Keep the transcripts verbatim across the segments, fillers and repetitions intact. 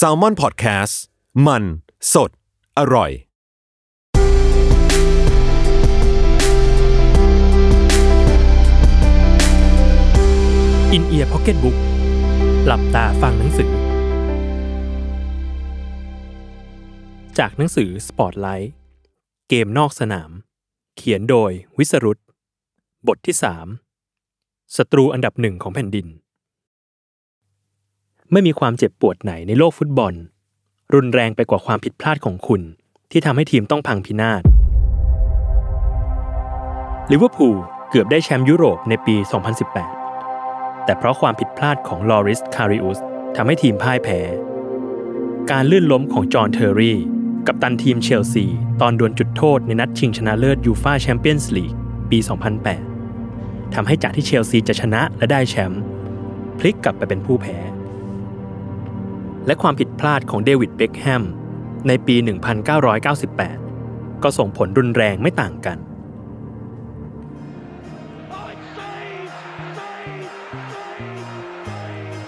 SALMON PODCAST มันสดอร่อยIn-Ear Pocket Book หลับตาฟังหนังสือจากหนังสือ Spotlight เกมนอกสนามเขียนโดยวิสรุตบทที่สามศัตรูอันดับหนึ่งของแผ่นดินไม่มีความเจ็บปวดไหนในโลกฟุตบอลรุนแรงไปกว่าความผิดพลาดของคุณที่ทำให้ทีมต้องพังพินาศลิเวอร์พูลเกือบได้แชมป์ยุโรปในปีสองพันสิบแปดแต่เพราะความผิดพลาดของลอริส คาริอุสทำให้ทีมพ่ายแพ้การลื่นล้มของจอห์น เทอร์รี่กัปตันทีมเชลซีตอนดวลจุดโทษในนัดชิงชนะเลิศยูฟ่าแชมเปี้ยนส์ลีกปีสองพันแปดทำให้จากที่เชลซีจะชนะและได้แชมป์พลิกกลับไปเป็นผู้แพ้และความผิดพลาดของเดวิดเบ็คแฮมในปี หนึ่งพันเก้าร้อยเก้าสิบแปด ก็ส่งผลรุนแรงไม่ต่างกัน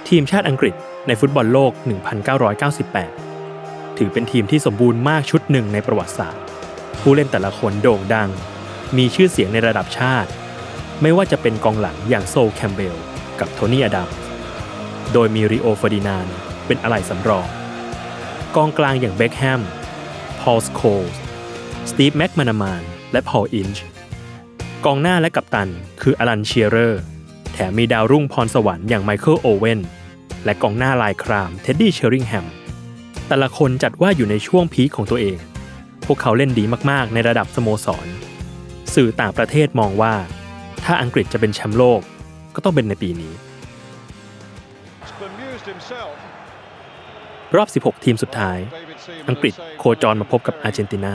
ทีมชาติอังกฤษในฟุตบอลโลก หนึ่งพันเก้าร้อยเก้าสิบแปด ถือเป็นทีมที่สมบูรณ์มากชุดหนึ่งในประวัติศาสตร์ผู้เล่นแต่ละคนโด่งดังมีชื่อเสียงในระดับชาติไม่ว่าจะเป็นกองหลังอย่างโซล แคมเบลกับโทนี่ อดัมส์โดยมีริโอ เฟอร์ดินานด์เป็นอะไหล่สำรองกองกลางอย่างเบ็คแฮมพอล สโคลส์สตีฟ แม็คมานามานและพอล อินช์กองหน้าและกัปตันคืออลัน เชียร์เรอร์แถมมีดาวรุ่งพรสวรรค์อย่างไมเคิล โอเว่นและกองหน้าลายครามเท็ดดี้ เชอริงแฮมแต่ละคนจัดว่าอยู่ในช่วงพีคของตัวเองพวกเขาเล่นดีมากๆในระดับสโมสรสื่อต่างประเทศมองว่าถ้าอังกฤษจะเป็นแชมป์โลกก็ต้องเป็นในปีนี้รอบสิบหกทีมสุดท้ายอังกฤษโคจรมาพบกับอาร์เจนตินา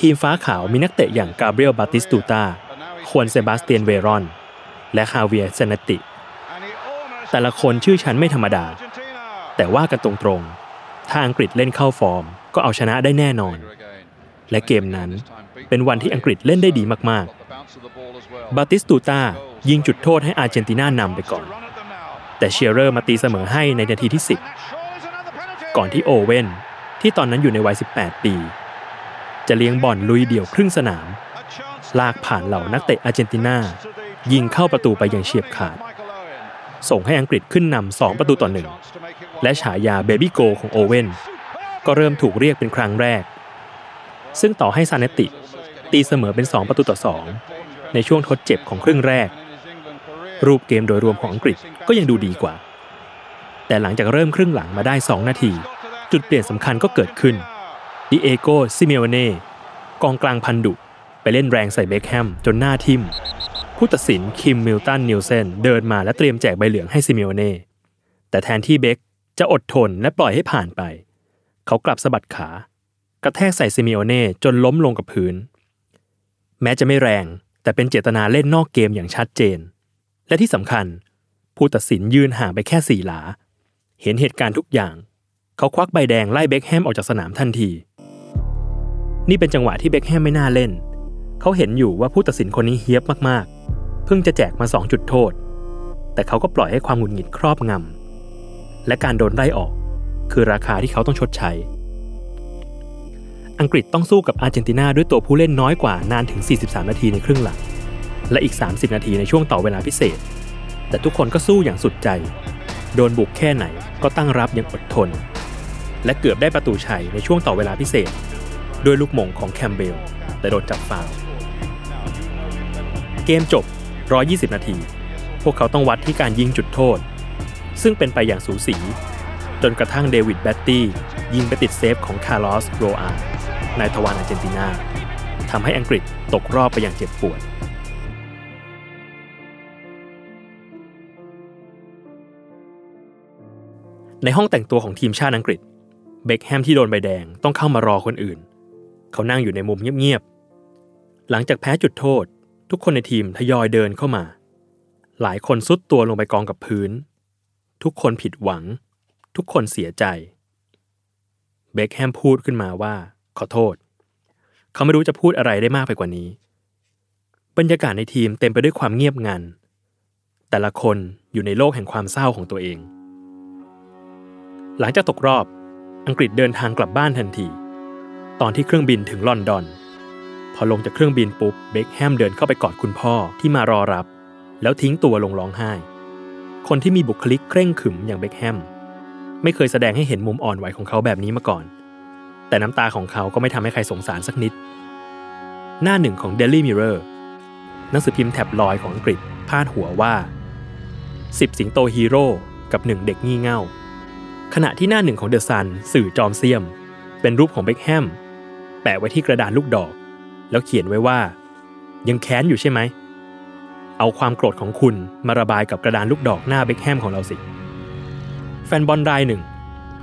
ทีมฟ้าขาวมีนักเตะอย่างกาเบรียลบาติสตูตาควนเซบาสเตียนเวรอนและคาเวียร์เซนติแต่ละคนชื่อชั้นไม่ธรรมดาแต่ว่ากันตรงๆถ้าอังกฤษเล่นเข้าฟอร์มก็เอาชนะได้แน่นอนและเกมนั้นเป็นวันที่อังกฤษเล่นได้ดีมากๆบาติสตูตายิงจุดโทษให้อาร์เจนตินานำไปก่อนแต่เชียร์เรอร์มาตีเสมอให้ในนาทีที่สิบก่อนที่โอเว่นที่ตอนนั้นอยู่ในวัยสิบแปดปีจะเลี้ยงบอลลุยเดี่ยวครึ่งสนามลากผ่านเหล่านักเตะอาร์เจนตินายิงเข้าประตูไปอย่างเฉียบขาดส่งให้อังกฤษขึ้นนำสองประตูต่อหนึ่งและฉายาเบบี้โกของโอเว่นก็เริ่มถูกเรียกเป็นครั้งแรกซึ่งต่อให้ซาเนติตีเสมอเป็นสองประตูต่อสองในช่วงทดเจ็บของครึ่งแรกรูปเกมโดยรวมของอังกฤษก็ยังดูดีกว่าแต่หลังจากเริ่มครึ่งหลังมาได้สองนาทีจุดเปลี่ยนสำคัญก็เกิดขึ้นดิเอโก ซิเมโอเน่กองกลางพันดุไปเล่นแรงใส่เบ็คแฮมจนหน้าทิ่มผู้ตัดสินคิมมิลตันนิวเซนเดินมาและเตรียมแจกใบเหลืองให้ซิเมโอเน่แต่แทนที่เบ็คจะอดทนและปล่อยให้ผ่านไปเขากลับสะบัดขากระแทกใส่ซิเมโอเน่จนล้มลงกับพื้นแม้จะไม่แรงแต่เป็นเจตนาเล่นนอกเกมอย่างชัดเจนและที่สำคัญผู้ตัดสินยืนห่างไปแค่สี่หลาเห็นเหตุการณ์ทุกอย่างเขาควักใบแดงไล่เบ็คแฮมออกจากสนามทันทีนี่เป็นจังหวะที่เบ็คแฮมไม่น่าเล่นเขาเห็นอยู่ว่าผู้ตัดสินคนนี้เฮี้ยบมากๆเพิ่งจะแจกมาสองจุดโทษแต่เขาก็ปล่อยให้ความหงุดหงิดครอบงำและการโดนไล่ออกคือราคาที่เขาต้องชดใช้อังกฤษต้องสู้กับอาร์เจนตินาด้วยตัวผู้เล่นน้อยกว่านานถึงสี่สิบสามนาทีในครึ่งหลังและอีกสามสิบนาทีในช่วงต่อเวลาพิเศษแต่ทุกคนก็สู้อย่างสุดใจโดนบุกแค่ไหนก็ตั้งรับอย่างอดทนและเกือบได้ประตูชัยในช่วงต่อเวลาพิเศษด้วยลูกหม่งของแคมเบลแต่โดนจับฟาวเกมจบหนึ่งร้อยยี่สิบนาทีพวกเขาต้องวัดที่การยิงจุดโทษซึ่งเป็นไปอย่างสูสีจนกระทั่งเดวิดแบตตี้ยิงไปติดเซฟของคาร์ลอสโรอาร์นายทวารอาร์เจนตินาทำให้อังกฤษตกรอบไปอย่างเจ็บปวด ในห้องแต่งตัวของทีมชาติอังกฤษเบ็คแฮมที่โดนใบแดงต้องเข้ามารอคนอื่นเขานั่งอยู่ในมุมเงียบๆหลังจากแพ้จุดโทษทุกคนในทีมทยอยเดินเข้ามาหลายคนซุดตัวลงไปกองกับพื้นทุกคนผิดหวังทุกคนเสียใจเบ็คแฮมพูดขึ้นมาว่าขอโทษเขาไม่รู้จะพูดอะไรได้มากไปกว่านี้บรรยากาศในทีมเต็มไปด้วยความเงียบงันแต่ละคนอยู่ในโลกแห่งความเศร้าของตัวเองหลังจากตกรอบอังกฤษเดินทางกลับบ้านทันทีตอนที่เครื่องบินถึงลอนดอนพอลงจากเครื่องบินปุ๊บเบ็คแฮมเดินเข้าไปกอดคุณพ่อที่มารอรับแล้วทิ้งตัวลงร้องไห้คนที่มีบุคลิกเคร่งขรึมอย่างเบ็คแฮมไม่เคยแสดงให้เห็นมุมอ่อนไหวของเขาแบบนี้มาก่อนแต่น้ำตาของเขาก็ไม่ทำให้ใครสงสารสักนิดหน้าหนึ่งของ Daily Mirror หนังสือพิมพ์แถบลอยของอังกฤษพาดหัวว่าสิบสิงโตฮีโร่กับหนึ่งเด็กงี่เง่าขณะที่หน้าหนึ่งของ The Sun สื่อจอมเสี้ยมเป็นรูปของเบ็คแฮมแปะไว้ที่กระดานลูกดอกแล้วเขียนไว้ว่ายังแค้นอยู่ใช่ไหมเอาความโกรธของคุณมาระบายกับกระดานลูกดอกหน้าเบ็คแฮมของเราสิแฟนบอลรายหนึ่ง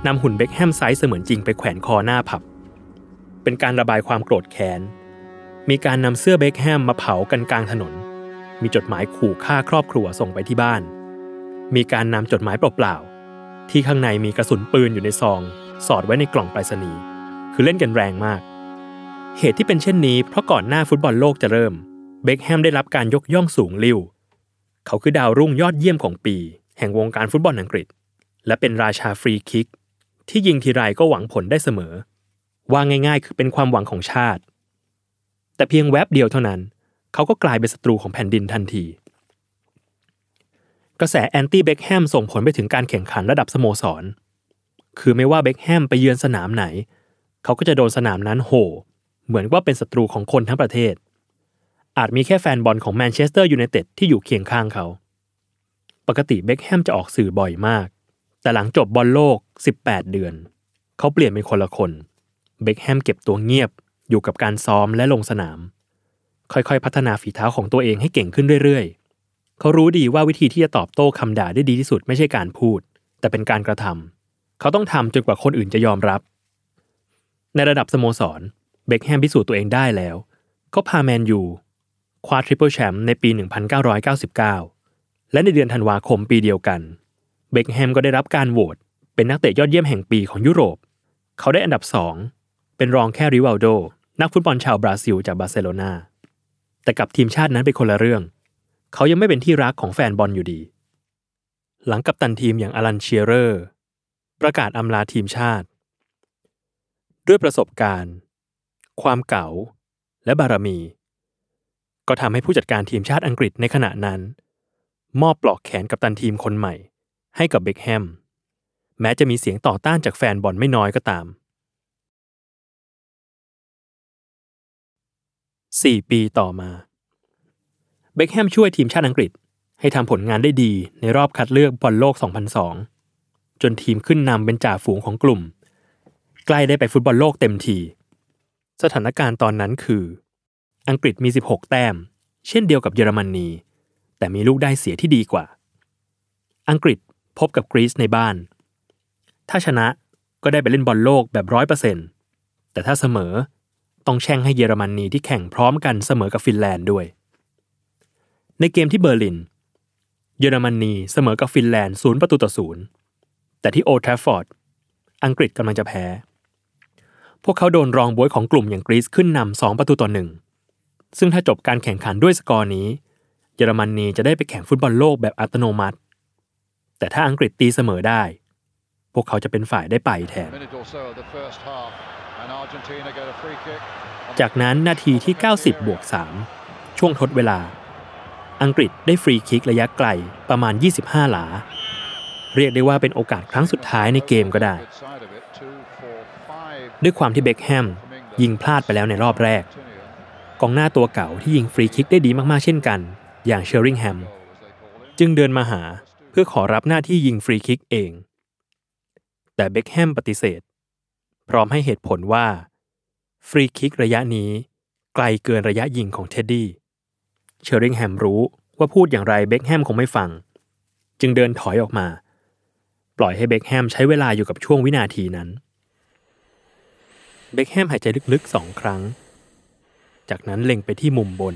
นำหุ่นเบ็คแฮมไซส์เสมือนจริงไปแขวนคอหน้าผับเป็นการระบายความโกรธแค้นมีการนำเสื้อเบ็คแฮมมาเผากันกลางถนนมีจดหมายขู่ฆ่าครอบครัวส่งไปที่บ้านมีการนำจดหมายเปล่าๆที่ข้างในมีกระสุนปืนอยู่ในซองสอดไว้ในกล่องไปรษณีย์คือเล่นกันแรงมากเหตุที่เป็นเช่นนี้เพราะก่อนหน้าฟุตบอลโลกจะเริ่มเบ็คแฮมได้รับการยกย่องสูงลิ่วเขาคือดาวรุ่งยอดเยี่ยมของปีแห่งวงการฟุตบอลอังกฤษและเป็นราชาฟรีคิกที่ยิงทีไรก็หวังผลได้เสมอว่าง่ายๆคือเป็นความหวังของชาติแต่เพียงแวบเดียวเท่านั้นเขาก็กลายเป็นศัตรูของแผ่นดินทันทีกระแสแอนตี้เบ็คแฮมส่งผลไปถึงการแข่งขันระดับสโมสรคือไม่ว่าเบ็คแฮมไปเยือนสนามไหนเขาก็จะโดนสนามนั้นโห่เหมือนว่าเป็นศัตรูของคนทั้งประเทศอาจมีแค่แฟนบอลของแมนเชสเตอร์ยูไนเต็ดที่อยู่เคียงข้างเขาปกติเบ็คแฮมจะออกสื่อบ่อยมากแต่หลังจบบอลโลกสิบแปดเดือนเขาเปลี่ยนเป็นคนละคนเบ็คแฮมเก็บตัวเงียบอยู่กับการซ้อมและลงสนามค่อยๆพัฒนาฝีเท้าของตัวเองให้เก่งขึ้นเรื่อยๆเขารู้ดีว่าวิธีที่จะตอบโต้คำด่าได้ดีที่สุดไม่ใช่การพูดแต่เป็นการกระทำเขาต้องทำจนกว่าคนอื่นจะยอมรับในระดับสโมสรเบ็คแฮมพิสูจน์ตัวเองได้แล้วเขาพาแมนยูคว้าทริปเปิลแชมป์ในปีหนึ่งพันเก้าร้อยเก้าสิบเก้าและในเดือนธันวาคมปีเดียวกันเบ็คแฮมก็ได้รับการโหวตเป็นนักเตะยอดเยี่ยมแห่งปีของยุโรปเขาได้อันดับสองเป็นรองแค่ริวัลโดนักฟุตบอลชาวบราซิลจากบาร์เซโลนาแต่กับทีมชาตินั้นเป็นคนละเรื่องเขายังไม่เป็นที่รักของแฟนบอลอยู่ดีหลังกัปตันทีมอย่างอลันเชียเรอร์ประกาศอำลาทีมชาติด้วยประสบการณ์ความเก่าและบารมีก็ทำให้ผู้จัดการทีมชาติอังกฤษในขณะนั้นมอบปลอกแขนกัปตันทีมคนใหม่ให้กับเบ็คแฮมแม้จะมีเสียงต่อต้านจากแฟนบอลไม่น้อยก็ตามสี่ปีต่อมาเบ็คแฮมช่วยทีมชาติอังกฤษให้ทำผลงานได้ดีในรอบคัดเลือกบอลโลกสองพันสองจนทีมขึ้นนำเป็นจ่าฝูงของกลุ่มใกล้ได้ไปฟุตบอลโลกเต็มทีสถานการณ์ตอนนั้นคืออังกฤษมีสิบหกแต้มเช่นเดียวกับเยอรมนีแต่มีลูกได้เสียที่ดีกว่าอังกฤษพบกับกรีซในบ้านถ้าชนะก็ได้ไปเล่นบอลโลกแบบ ร้อยเปอร์เซ็นต์ แต่ถ้าเสมอต้องแช่งให้เยอรมนีที่แข่งพร้อมกันเสมอกับฟินแลนด์ด้วยในเกมที่เบอร์ลินเยอรมนีเสมอกับฟินแลนด์ศูนย์ประตูต่อศูนย์แต่ที่โอลด์แทรฟฟอร์ดอังกฤษกำลังจะแพ้พวกเขาโดนรองบ๊วยของกลุ่มอย่างกรีซขึ้นนำสองประตูต่อหนึ่งซึ่งถ้าจบการแข่งขันด้วยสกอร์นี้เยอรมนีจะได้ไปแข่งฟุตบอลโลกแบบอัตโนมัติแต่ถ้าอังกฤษตีเสมอได้พวกเขาจะเป็นฝ่ายได้ไปแทนจากนั้นนาทีที่ เก้าสิบ บวก สาม ช่วงทดเวลาอังกฤษได้ฟรีคิกระยะไกลประมาณยี่สิบห้าหลาเรียกได้ว่าเป็นโอกาสครั้งสุดท้ายในเกมก็ได้ด้วยความที่เบ็คแฮมยิงพลาดไปแล้วในรอบแรกกองหน้าตัวเก่าที่ยิงฟรีคิกได้ดีมากๆเช่นกันอย่างเชอริงแฮมจึงเดินมาหาเพื่อขอรับหน้าที่ยิงฟรีคิกเองแต่เบ็คแฮมปฏิเสธพร้อมให้เหตุผลว่าฟรีคิกระยะนี้ไกลเกินระยะยิงของเท็ดดี้เชอริงแฮมรู้ว่าพูดอย่างไรเบ็คแฮมคงไม่ฟังจึงเดินถอยออกมา ปล่อยให้เบ็คแฮมใช้เวลาอยู่กับช่วงวินาทีนั้นเบ็คแฮมหายใจลึกๆสองครั้งจากนั้นเล็งไปที่มุมบน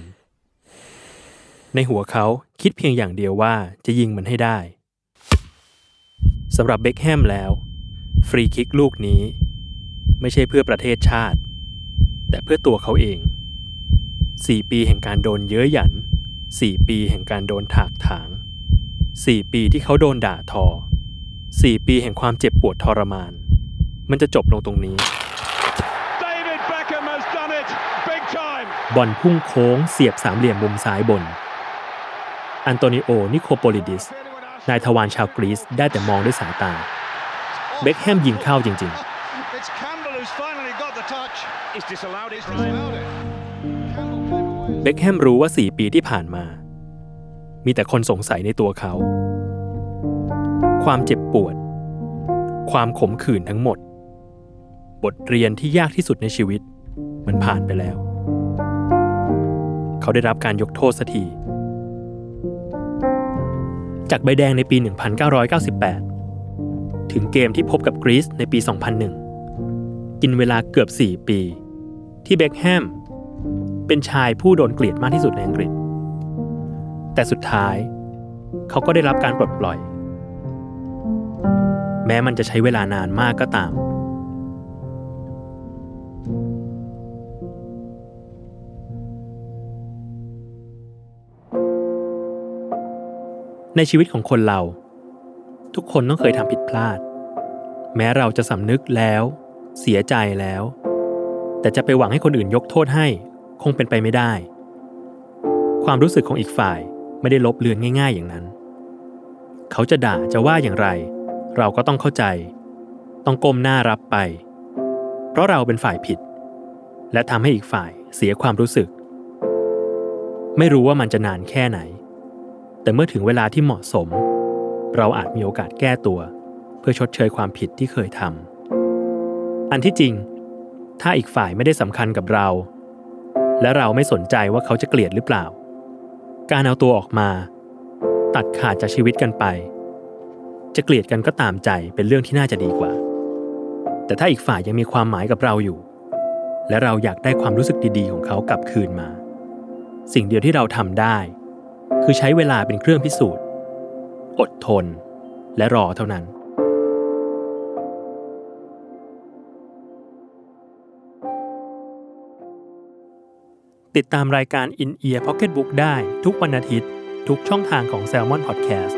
ในหัวเขาคิดเพียงอย่างเดียวว่าจะยิงมันให้ได้สำหรับเบ็คแฮมแล้วฟรีคิกลูกนี้ไม่ใช่เพื่อประเทศชาติแต่เพื่อตัวเขาเองสี่ปีแห่งการโดนเย้ยหยันสี่ปีแห่งการโดนถากถางสี่ปีที่เขาโดนด่าทอสี่ปีแห่งความเจ็บปวดทรมานมันจะจบลงตรงนี้บอลพุ่งโค้งเสียบสามเหลี่ยมมุมซ้ายบนอันโตนิโอนิโคโปลิดิสนายทวารชาวกรีซได้แต่มองด้วยสายตาเบ็คแฮมยิงเข้าจริงๆเบ็คแฮมรู้ว่าสี่ปีที่ผ่านมามีแต่คนสงสัยในตัวเขาความเจ็บปวดความขมขื่นทั้งหมดบทเรียนที่ยากที่สุดในชีวิตมันผ่านไปแล้วเขาได้รับการยกโทษสักทีจากใบแดงในปีหนึ่งพันเก้าร้อยเก้าสิบแปดถึงเกมที่พบกับกรีซในปีสองพันหนึ่งกินเวลาเกือบสี่ปีที่เบ็คแฮมเป็นชายผู้โดนเกลียดมากที่สุดในอังกฤษแต่สุดท้ายเขาก็ได้รับการปลดปล่อยแม้มันจะใช้เวลานานมากก็ตามในชีวิตของคนเราทุกคนต้องเคยทำผิดพลาดแม้เราจะสำนึกแล้วเสียใจแล้วแต่จะไปหวังให้คนอื่นยกโทษให้คงเป็นไปไม่ได้ความรู้สึกของอีกฝ่ายไม่ได้ลบเลือนง่ายๆอย่างนั้นเขาจะด่าจะว่าอย่างไรเราก็ต้องเข้าใจต้องก้มหน้ารับไปเพราะเราเป็นฝ่ายผิดและทำให้อีกฝ่ายเสียความรู้สึกไม่รู้ว่ามันจะนานแค่ไหนแต่เมื่อถึงเวลาที่เหมาะสมเราอาจมีโอกาสแก้ตัวเพื่อชดเชยความผิดที่เคยทำอันที่จริงถ้าอีกฝ่ายไม่ได้สำคัญกับเราและเราไม่สนใจว่าเขาจะเกลียดหรือเปล่าการเอาตัวออกมาตัดขาดจากชีวิตกันไปจะเกลียดกันก็ตามใจเป็นเรื่องที่น่าจะดีกว่าแต่ถ้าอีกฝ่ายยังมีความหมายกับเราอยู่และเราอยากได้ความรู้สึกดีๆของเขากลับคืนมาสิ่งเดียวที่เราทำได้คือใช้เวลาเป็นเครื่องพิสูจน์อดทนและรอเท่านั้นติดตามรายการ In-Ear Pocket Book ได้ทุกวันอาทิตย์ทุกช่องทางของ Salmon Podcast